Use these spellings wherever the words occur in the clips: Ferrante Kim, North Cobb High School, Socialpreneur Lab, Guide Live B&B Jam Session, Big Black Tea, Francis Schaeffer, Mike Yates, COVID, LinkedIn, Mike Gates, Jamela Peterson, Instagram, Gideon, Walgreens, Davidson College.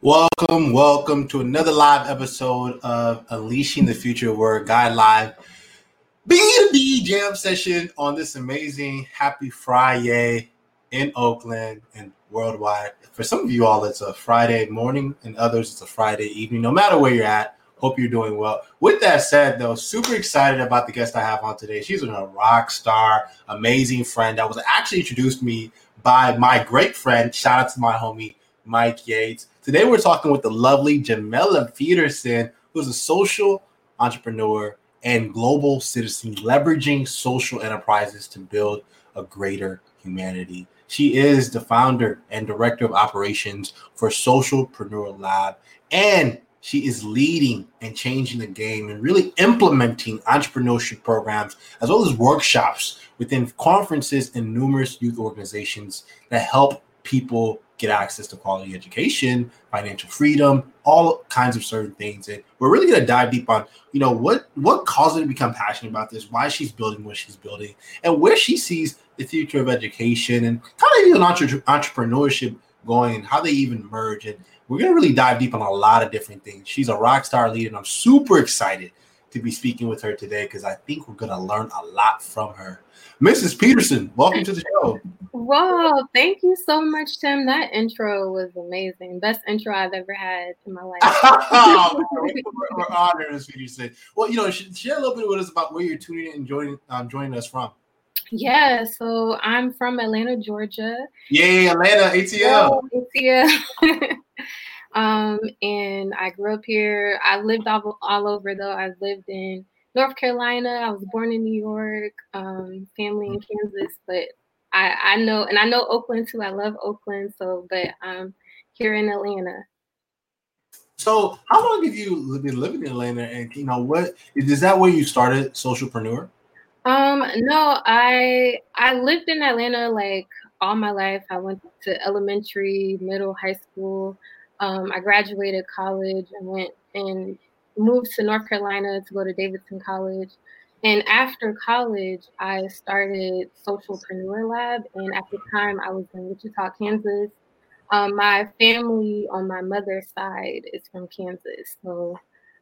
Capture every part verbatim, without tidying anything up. Welcome, welcome to another live episode of Unleashing the Future Word Guide Live B and B Jam Session on this amazing happy Friday in Oakland and worldwide. For some of you all, it's a Friday morning, and others, it's a Friday evening. No matter where you're at, hope you're doing well. With that said, though, super excited about the guest I have on today. She's a rock star, amazing friend that was actually introduced to me by my great friend. Shout out to my homie, Mike Yates. Today we're talking with the lovely Jamela Peterson, who's a social entrepreneur and global citizen, leveraging social enterprises to build a greater humanity. She is the founder and director of operations for Socialpreneur Lab, and she is leading and changing the game and really implementing entrepreneurship programs as well as workshops within conferences and numerous youth organizations that help people get access to quality education, financial freedom, all kinds of certain things. And we're really going to dive deep on, you know, what, what caused her to become passionate about this, why she's building what she's building, and where she sees the future of education and kind of even entre- entrepreneurship going and how they even merge. And we're going to really dive deep on a lot of different things. She's a rock star leader, and I'm super excited to be speaking with her today because I think we're going to learn a lot from her. Missus Peterson, welcome to the show. Wow, thank you so much, Tim. That intro was amazing. Best intro I've ever had in my life. Oh, we're, we're honored, Missus Peterson. Well, you know, share a little bit with us about where you're tuning in and joining, um, joining us from. Yeah, so I'm from Atlanta, Georgia. Yay, Atlanta, A T L. Yeah, A T L. um, and I grew up here. I lived all, all over, though. I lived in North Carolina. I was born in New York, um, family in Kansas, but I, I know, and I know Oakland too. I love Oakland. So, but I'm here in Atlanta. So how long have you been living in Atlanta? And you know, what, is that where you started Socialpreneur? Um, no, I, I lived in Atlanta like all my life. I went to elementary, middle, high school. Um, I graduated college and went and moved to North Carolina to go to Davidson College. And after college, I started Socialpreneur Lab. And at the time, I was in Wichita, Kansas. Um, my family on my mother's side is from Kansas. So,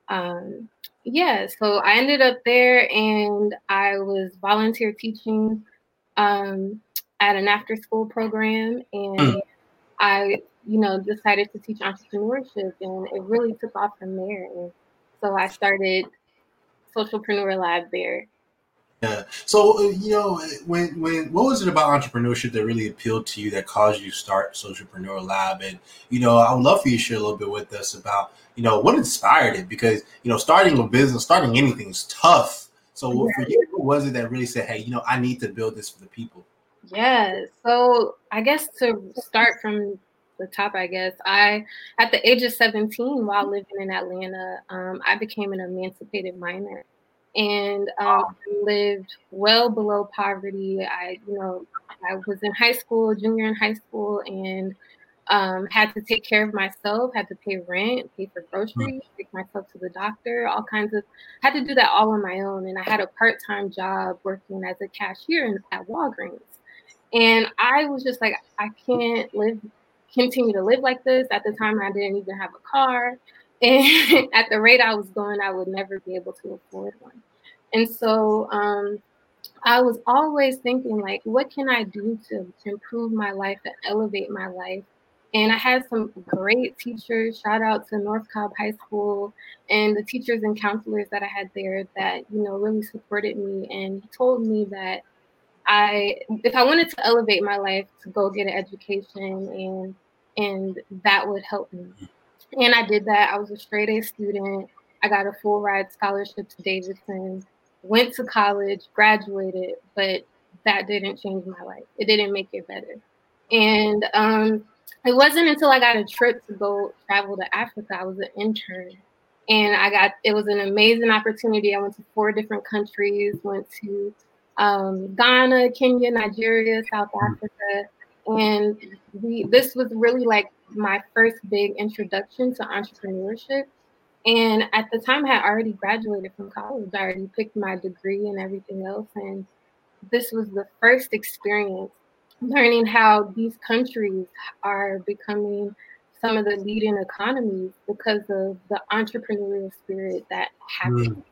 um, yeah, so I ended up there and I was volunteer teaching um, at an after-school program. And mm. I, you know, decided to teach entrepreneurship. And it really took off from there. And so I started Socialpreneur Lab there. Yeah. So, you know, when when what was it about entrepreneurship that really appealed to you that caused you to start Socialpreneur Lab? And, you know, I would love for you to share a little bit with us about, you know, what inspired it? Because, you know, starting a business, starting anything is tough. So yeah. For you, what was it that really said, hey, you know, I need to build this for the people? Yeah. So I guess to start from the top, I guess, I, at the age of seventeen, while living in Atlanta, um, I became an emancipated minor, and um, lived well below poverty. I, you know, I was in high school, junior in high school, and um, had to take care of myself, had to pay rent, pay for groceries, take myself to the doctor, all kinds of, had to do that all on my own. And I had a part-time job working as a cashier in, at Walgreens. And I was just like, I can't live continue to live like this. At the time, I didn't even have a car. And at the rate I was going, I would never be able to afford one. And so um, I was always thinking, like, what can I do to, to improve my life and elevate my life? And I had some great teachers. Shout out to North Cobb High School and the teachers and counselors that I had there that, you know, really supported me and told me that I, if I wanted to elevate my life, to go get an education, and and that would help me. And I did that. I was a straight A student. I got a full ride scholarship to Davidson, went to college, graduated, but that didn't change my life. It didn't make it better. And um, it wasn't until I got a trip to go travel to Africa. I was an intern. And I got, it was an amazing opportunity. I went to four different countries, went to Um, Ghana, Kenya, Nigeria, South Africa. And we, this was really like my first big introduction to entrepreneurship. And at the time, I had already graduated from college. I already picked my degree and everything else. And this was the first experience learning how these countries are becoming some of the leading economies because of the entrepreneurial spirit that happened.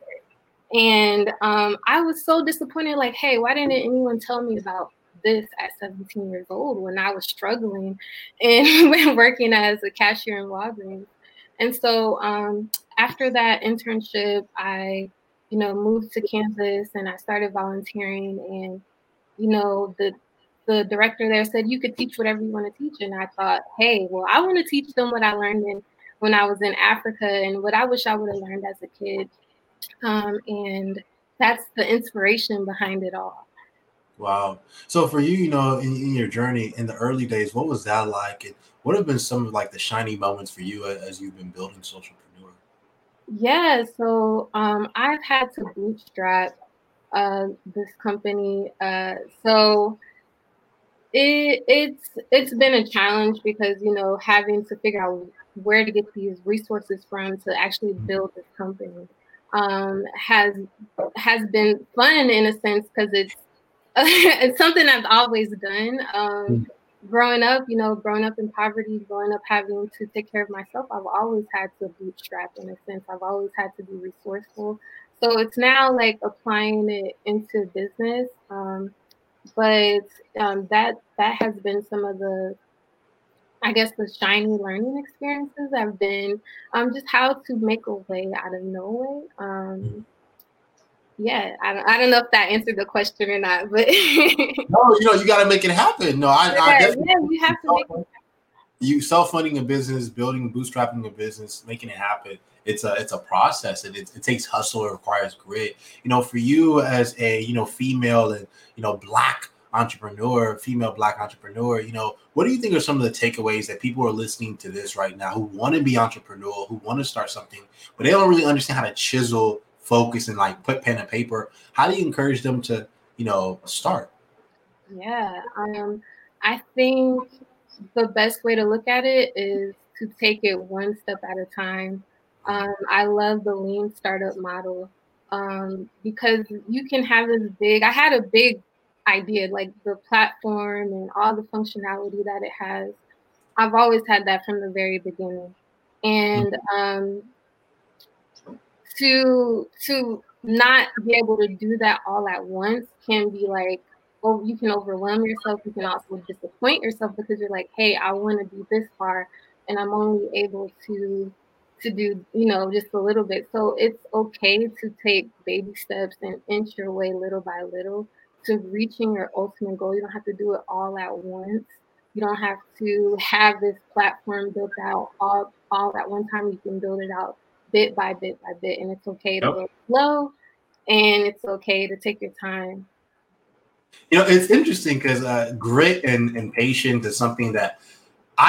Mm. And um, I was so disappointed, like, hey, why didn't anyone tell me about this at seventeen years old when I was struggling and when working as a cashier in Walgreens? And so um, after that internship, I, you know, moved to Kansas and I started volunteering. And, you know, the the director there said, you could teach whatever you want to teach. And I thought, hey, well, I want to teach them what I learned in, when I was in Africa and what I wish I would have learned as a kid. Um, and that's the inspiration behind it all. Wow. So for you, you know, in, in your journey in the early days, what was that like? And what have been some of like the shiny moments for you as you've been building Socialpreneur? Yeah. So um, I've had to bootstrap uh, this company. Uh, so it, it's it's been a challenge because, you know, having to figure out where to get these resources from to actually build this company um, has has been fun in a sense because it's it's something I've always done. Um, growing up, you know, growing up in poverty, growing up having to take care of myself, I've always had to bootstrap in a sense. I've always had to be resourceful. So it's now like applying it into business. Um, but um, that that has been some of the, I guess, the shiny learning experiences have been um, just how to make a way out of no way. Um, Yeah, I don't, I don't know if that answered the question or not, but no, you know, you got to make it happen. No, I, yeah, I definitely yeah, you have to make it happen. You self-funding a business, building, bootstrapping a business, making it happen. It's a it's a process, and it, it takes hustle. It requires grit. You know, for you as a you know female and you know black entrepreneur, female black entrepreneur. You know, what do you think are some of the takeaways that people are listening to this right now who want to be entrepreneurial, who want to start something, but they don't really understand how to chisel, focus, and like put pen and paper? How do you encourage them to, you know, start? Yeah, um, I think the best way to look at it is to take it one step at a time. Um, I love the lean startup model um, because you can have this big, I had a big idea, like the platform and all the functionality that it has. I've always had that from the very beginning. And, um, To to not be able to do that all at once can be like, oh, you can overwhelm yourself. You can also disappoint yourself because you're like, hey, I want to be this far, and I'm only able to to do, you know, just a little bit. So it's okay to take baby steps and inch your way little by little to reaching your ultimate goal. You don't have to do it all at once. You don't have to have this platform built out all all at one time. You can build it out bit by bit by bit, and it's okay to go slow, and it's okay to take your time. You know, it's interesting because uh, grit and, and patience is something that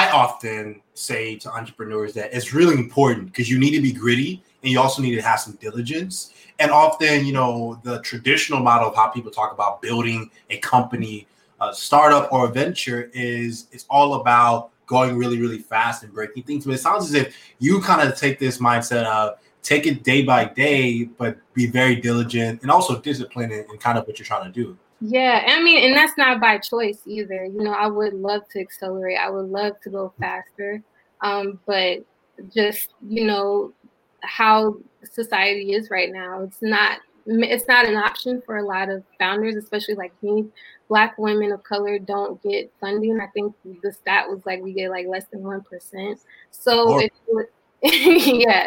I often say to entrepreneurs that it's really important because you need to be gritty and you also need to have some diligence. And often, you know, the traditional model of how people talk about building a company, a startup or a venture is it's all about going really, really fast and breaking things. But it sounds as if you kind of take this mindset of take it day by day, but be very diligent and also disciplined in, in kind of what you're trying to do. Yeah, I mean, and that's not by choice either. You know, I would love to accelerate. I would love to go faster. Um, but just, you know, how society is right now, it's not it's not an option for a lot of founders, especially like me. Black women of color don't get funding. I think the stat was like we get like less than one percent. So, if you, yeah.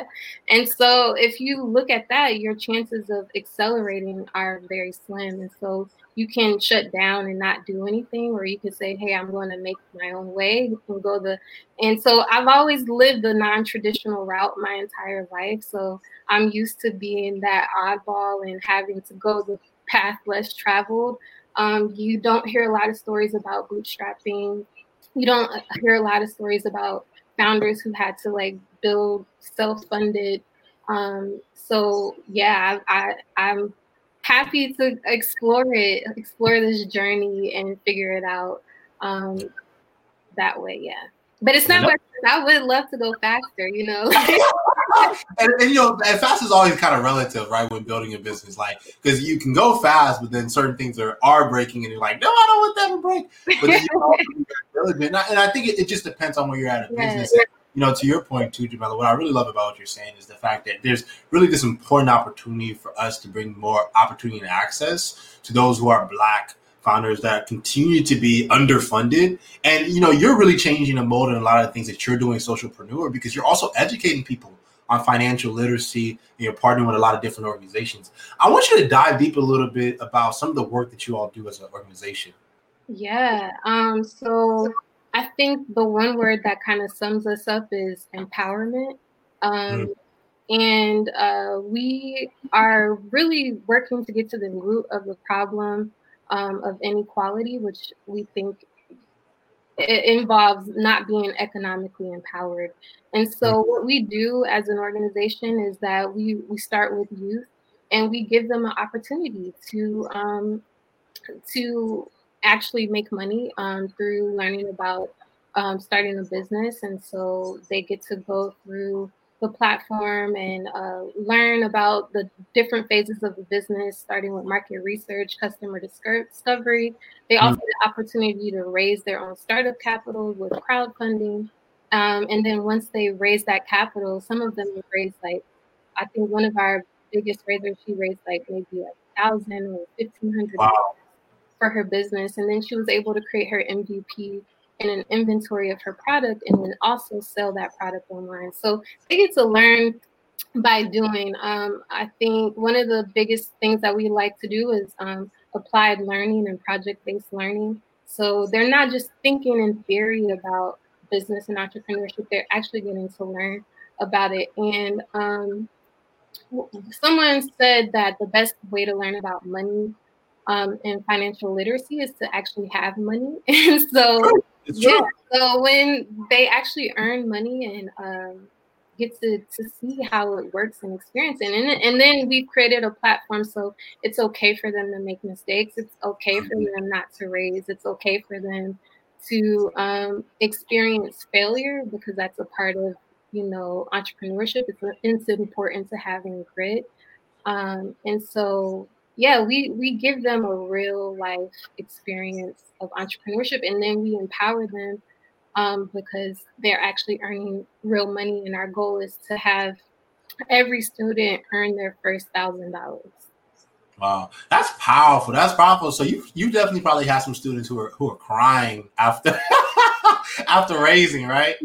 And so if you look at that, your chances of accelerating are very slim. And so you can shut down and not do anything, or you can say, hey, I'm going to make my own way. You can go the, and so I've always lived the non-traditional route my entire life. So I'm used to being that oddball and having to go the path less traveled. Um, you don't hear a lot of stories about bootstrapping. You don't hear a lot of stories about founders who had to like build self-funded. Um, so yeah, I, I, I'm happy to explore it, explore this journey and figure it out um, that way. Yeah. But it's not, nope. I would love to go faster, you know. and, and, you know, and fast is always kind of relative, right, when building a business. Like, because you can go fast, but then certain things are, are breaking, and you're like, no, I don't want that to break. But then you're also diligent. And I, and I think it, it just depends on where you're at in yeah. business. you know, to your point too, Jamela, what I really love about what you're saying is the fact that there's really this important opportunity for us to bring more opportunity and access to those who are Black founders that continue to be underfunded. And, you know, you're really changing the mold in a lot of the things that you're doing, Socialpreneur, because you're also educating people on financial literacy. You're partnering with a lot of different organizations. I want you to dive deep a little bit about some of the work that you all do as an organization. Yeah. Um, so I think the one word that kind of sums us up is empowerment. Um, mm. And uh, we are really working to get to the root of the problem um, of inequality, which we think it involves not being economically empowered. And so what we do as an organization is that we, we start with youth and we give them an opportunity to um, to actually make money um, through learning about um, starting a business. And so they get to go through the platform and uh, learn about the different phases of the business, starting with market research, customer discovery. They also mm. have the opportunity to raise their own startup capital with crowdfunding. Um, and then once they raise that capital, some of them have raised like, I think one of our biggest raisers, she raised like maybe like one thousand dollars or fifteen hundred dollars wow. for her business. And then she was able to create her M V P and an inventory of her product, and then also sell that product online. So they get to learn by doing. Um, I think one of the biggest things that we like to do is um, applied learning and project-based learning. So they're not just thinking in theory about business and entrepreneurship, they're actually getting to learn about it. And um, someone said that the best way to learn about money um, and financial literacy is to actually have money. And so yeah, so when they actually earn money and um, get to, to see how it works and experience it. And, and then we've created a platform so it's okay for them to make mistakes. It's okay for them not to raise. It's okay for them to um, experience failure, because that's a part of, you know, entrepreneurship. It's, it's important to having grit. Um, and so, yeah, we, we give them a real life experience of entrepreneurship, and then we empower them um, because they're actually earning real money. And our goal is to have every student earn their first thousand dollars. Wow, that's powerful. That's powerful. So you you definitely probably have some students who are who are crying after after raising, right?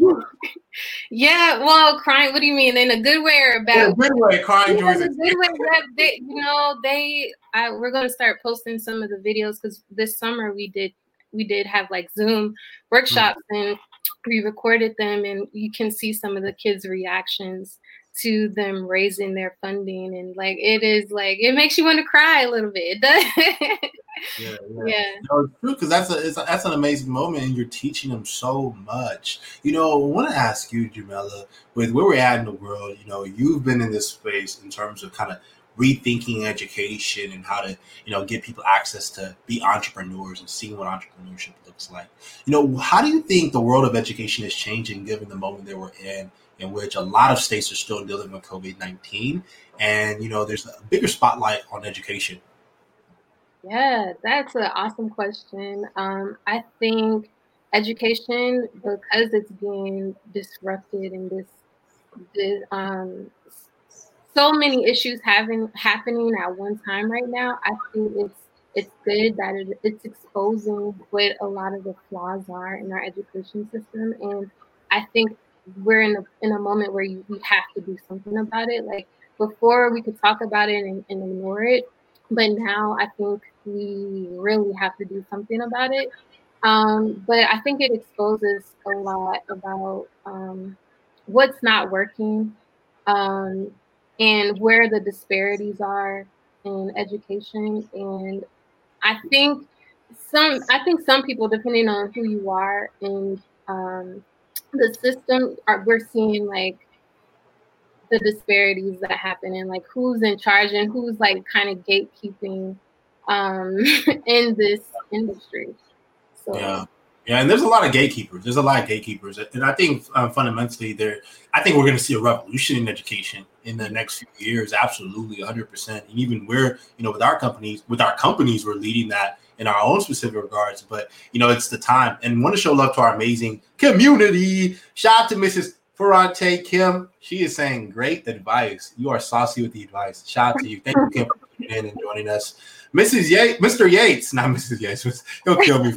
Yeah, well, crying. What do you mean? In a good way or a bad? In a good way, crying. Yeah, in a good way. They, you know, they. I, we're going to start posting some of the videos, because this summer we did we did have like Zoom workshops mm-hmm. and we recorded them, and you can see some of the kids' reactions to them raising their funding, and like it is like it makes you want to cry a little bit. yeah, yeah. yeah. No, it's true, because that's a, it's a that's an amazing moment, and you're teaching them so much. You know, I want to ask you, Jamela, with where we're at in the world. You know, you've been in this space in terms of kind of rethinking education and how to, you know, get people access to be entrepreneurs and seeing what entrepreneurship looks like. You know, how do you think the world of education is changing given the moment that we're in? In which a lot of states are still dealing with COVID nineteen, and you know there's a bigger spotlight on education. Yeah, that's an awesome question. Um, I think education, because it's being disrupted and this, this um, so many issues having happening at one time right now. I think it's it's good that it, it's exposing what a lot of the flaws are in our education system, and I think we're in a, in a moment where you, we have to do something about it. Like before we could talk about it and, and ignore it, but now I think we really have to do something about it. Um, but I think it exposes a lot about um, what's not working um, and where the disparities are in education. And I think some, I think some people, depending on who you are and um, the system, we're seeing like the disparities that happen and like who's in charge and who's like kind of gatekeeping um in this industry. So yeah yeah and there's a lot of gatekeepers there's a lot of gatekeepers and I think um, fundamentally there I think we're going to see a revolution in education in the next few years. Absolutely, one hundred percent. And even we're, you know, with our companies with our companies we're leading that in our own specific regards, but you know, it's the time. And want to show love to our amazing community. Shout out to Missus Ferrante Kim, she is saying great advice. You are saucy with the advice. Shout out to you. Thank you, Kim, for coming in and joining us. Missus Yates, Mister Yates, not Missus Yates. He'll kill me.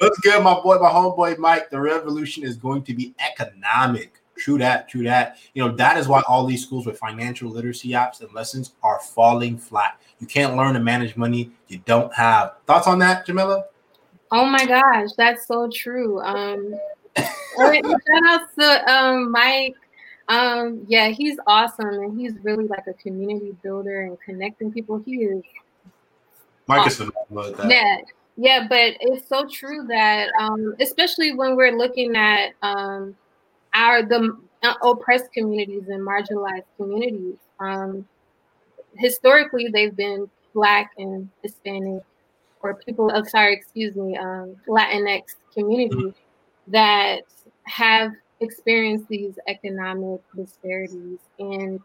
Looks good, my boy, my homeboy, Mike. The revolution is going to be economic. True that, true that. You know, that is why all these schools with financial literacy apps and lessons are falling flat. You can't learn to manage money you don't have. Thoughts on that, Jamela? Oh, my gosh. That's so true. Um, shout out to um, Mike. Um, yeah, he's awesome. And he's really like a community builder and connecting people. He is. Mike awesome. Is phenomenal at that. Yeah. Yeah, but it's so true that um, especially when we're looking at um, our the oppressed communities and marginalized communities, um, historically they've been Black and Hispanic or people of, sorry, excuse me, um, Latinx communities mm-hmm. that have experienced these economic disparities. And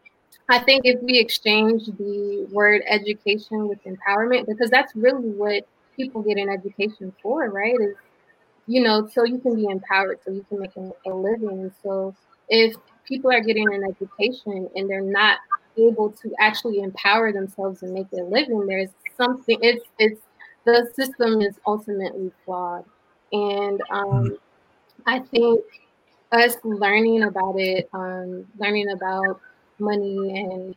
I think if we exchange the word education with empowerment, because that's really what people get an education for, right? Is, you know, so you can be empowered, so you can make a living. So if people are getting an education and they're not able to actually empower themselves and make a living, there's something, it's, it's, the system is ultimately flawed. And um, I think us learning about it, um, learning about money and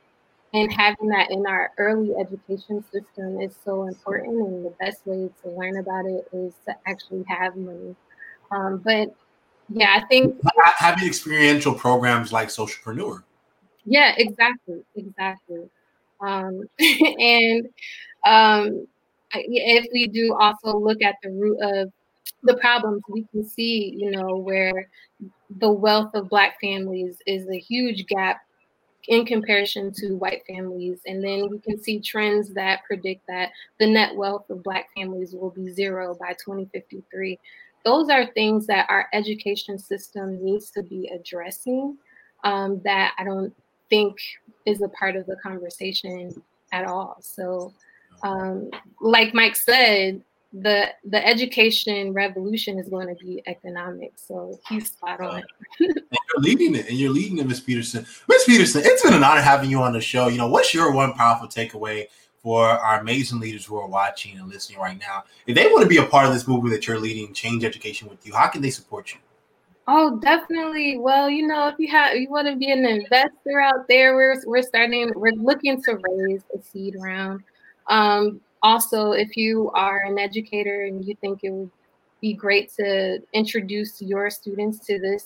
And having that in our early education system is so important. And the best way to learn about it is to actually have money. Um, but yeah, I think having experiential programs like Socialpreneur. Yeah, exactly, exactly. Um, and um, if we do also look at the root of the problems, we can see, you know, where the wealth of Black families is a huge gap in comparison to white families. And then we can see trends that predict that the net wealth of Black families will be zero by twenty fifty-three. Those are things that our education system needs to be addressing um, that I don't think is a part of the conversation at all. So um, like Mike said, the the education revolution is going to be economic, so he's spot on. And you're leading it, and you're leading it, Miz Peterson. Miz Peterson, it's been an honor having you on the show. You know, what's your one powerful takeaway for our amazing leaders who are watching and listening right now? If they want to be a part of this movement that you're leading, change education with you, how can they support you? Oh, definitely. Well, you know, if you have, you want to be an investor out there, we're we're starting, we're looking to raise a seed round. Um, Also, if you are an educator and you think it would be great to introduce your students to this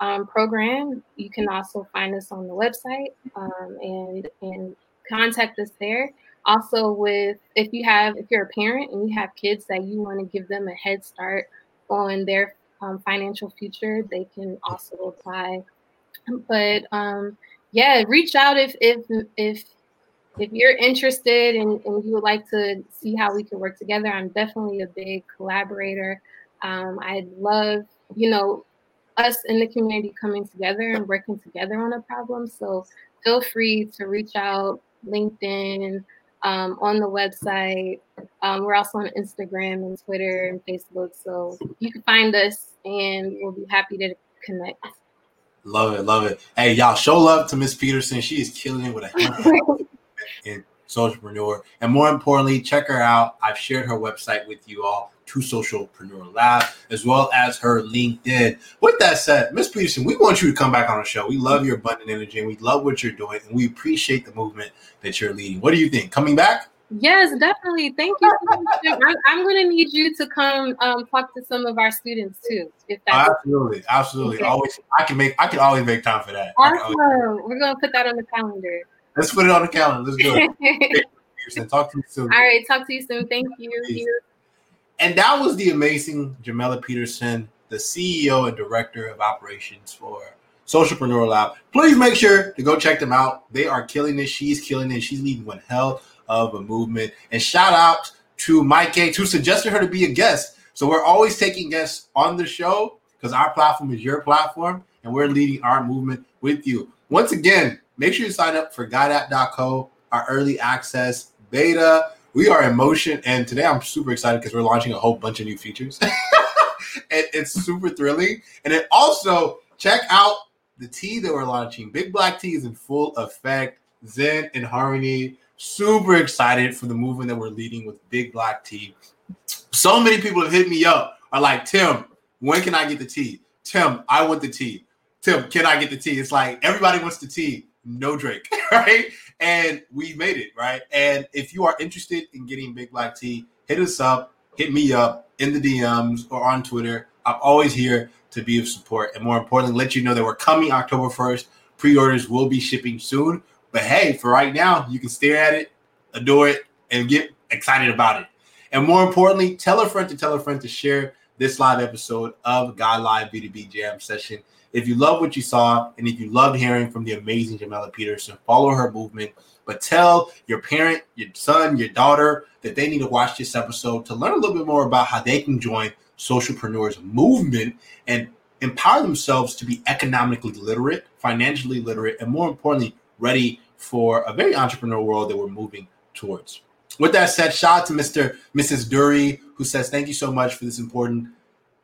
um, program, you can also find us on the website um, and and contact us there. Also, with if you have if you're a parent and you have kids that you want to give them a head start on their um, financial future, they can also apply. But um, yeah, reach out if if if. If you're interested and, and you would like to see how we can work together, I'm definitely a big collaborator. Um, I love, you know, us in the community coming together and working together on a problem. So feel free to reach out, LinkedIn, um, on the website. Um, we're also on Instagram and Twitter and Facebook. So you can find us and we'll be happy to connect. Love it. Love it. Hey, y'all, show love to Miz Peterson. She is killing it with a hand. And Socialpreneur, and more importantly, check her out. I've shared her website with you all, to Socialpreneur Lab, as well as her LinkedIn. With that said, Miz Peterson, we want you to come back on the show. We love your abundant energy, and we love what you're doing, and we appreciate the movement that you're leading. What do you think? Coming back? Yes, definitely. Thank you so much. I'm, I'm going to need you to come um, talk to some of our students too. If that's absolutely, absolutely. Okay. Always, I can make. I can always make time for that. Awesome. We're going to put that on the calendar. Let's put it on the calendar. Let's do it. Talk to you soon. All right. Talk to you soon. Thank you. And that was the amazing Jamela Peterson, the C E O and Director of Operations for Socialpreneur Lab. Please make sure to go check them out. They are killing it. She's killing it. She's leading one hell of a movement. And shout out to Mike Gates, who suggested her to be a guest. So we're always taking guests on the show because our platform is your platform, and we're leading our movement with you. Once again, make sure you sign up for guide app dot co, our early access beta. We are in motion, and today I'm super excited because we're launching a whole bunch of new features. It's super thrilling. And then also check out the tea that we're launching. Big Black Tea is in full effect. Zen and Harmony. Super excited for the movement that we're leading with Big Black Tea. So many people have hit me up, are like, Tim, when can I get the tea? Tim, I want the tea. Tim, can I get the tea? It's like everybody wants the tea, no drink, right? And we made it, right? And if you are interested in getting Big Black Tea, hit us up, hit me up in the D Ms or on Twitter. I'm always here to be of support. And more importantly, let you know that we're coming October first. Pre-orders will be shipping soon. But hey, for right now, you can stare at it, adore it, and get excited about it. And more importantly, tell a friend to tell a friend to share this live episode of Guide Live B and B Jam Session. If you love what you saw, and if you loved hearing from the amazing Jamela Peterson, follow her movement. But tell your parent, your son, your daughter that they need to watch this episode to learn a little bit more about how they can join Socialpreneur's movement and empower themselves to be economically literate, financially literate, and more importantly, ready for a very entrepreneurial world that we're moving towards. With that said, shout out to Mister Missus Dury, who says, thank you so much for this important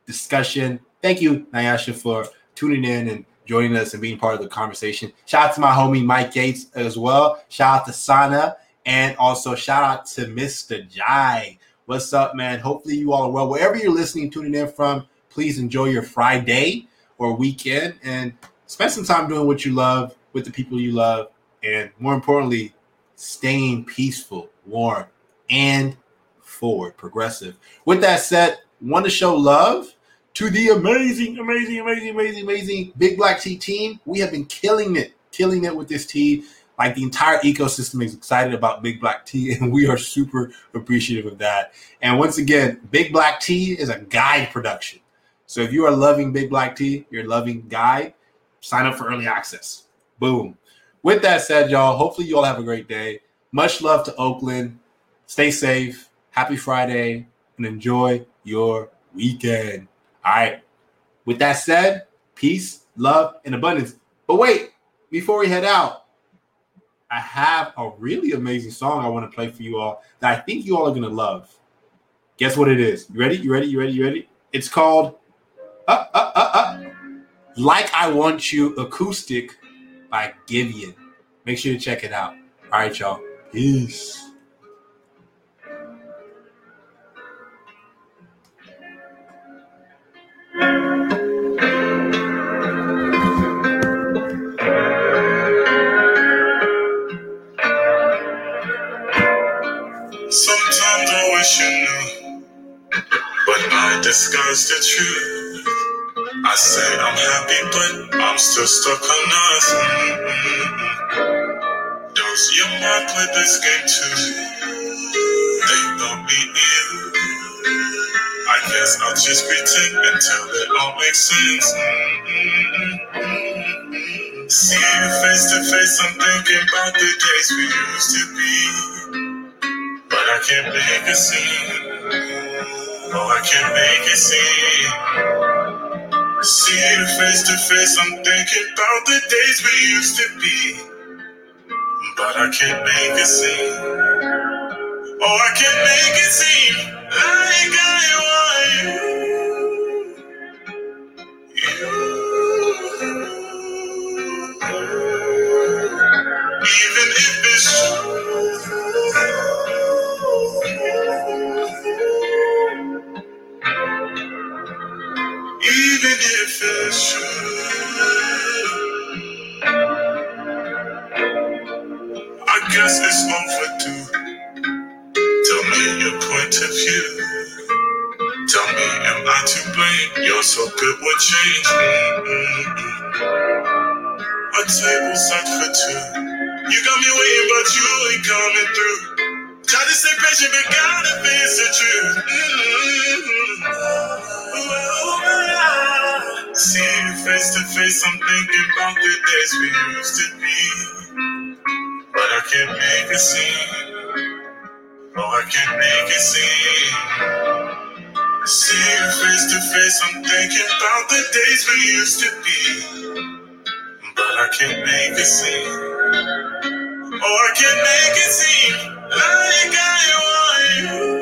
discussion. Thank you, Nyasha, for tuning in and joining us and being part of the conversation. Shout out to my homie, Mike Gates, as well. Shout out to Sana. And also shout out to Mister Jai. What's up, man? Hopefully you all are well. Wherever you're listening, tuning in from, please enjoy your Friday or weekend and spend some time doing what you love with the people you love, and more importantly, staying peaceful, warm, and forward, progressive. With that said, want to show love to the amazing, amazing, amazing, amazing, amazing Big Black Tea team. We have been killing it, killing it with this tea. Like the entire ecosystem is excited about Big Black Tea, and we are super appreciative of that. And once again, Big Black Tea is a Guide production. So if you are loving Big Black Tea, you're loving Guide, sign up for early access. Boom. With that said, y'all, hopefully you all have a great day. Much love to Oakland. Stay safe. Happy Friday and enjoy your weekend. All right. With that said, peace, love, and abundance. But wait, before we head out, I have a really amazing song I want to play for you all that I think you all are going to love. Guess what it is? You ready? You ready? You ready? You ready? It's called uh, uh, uh, uh, Like I Want You Acoustic by Gideon. Make sure you check it out. All right, y'all. Peace. Sometimes I wish you knew, but I disguise the truth. I said I'm happy, but I'm still stuck on us. Mm-hmm. Those young men play this game too. They don't be ill. I guess I'll just pretend until it all makes sense. Mm-hmm. See you face to face, I'm thinking about the days we used to be. But I can't make it seem. Oh, I can't make it seem. See you face to face, I'm thinking about the days we used to be. But I can't make it seem. Oh, I can't make it seem like I want you. You. Even if it's Even if it's true, I guess it's overdue. Tell me your point of view. Tell me, am I to blame? You're so good with change. Mm-hmm. A table set for two. You got me waiting, but you ain't coming through. Try to stay patient, but gotta face the truth. Mm-hmm. See you face to face, I'm thinking about the days we used to be. But I can't make it seem. Oh, I can't make it seem. See you face to face, I'm thinking about the days we used to be. But I can't make it seem. Oh, I can't make it seem like I want you.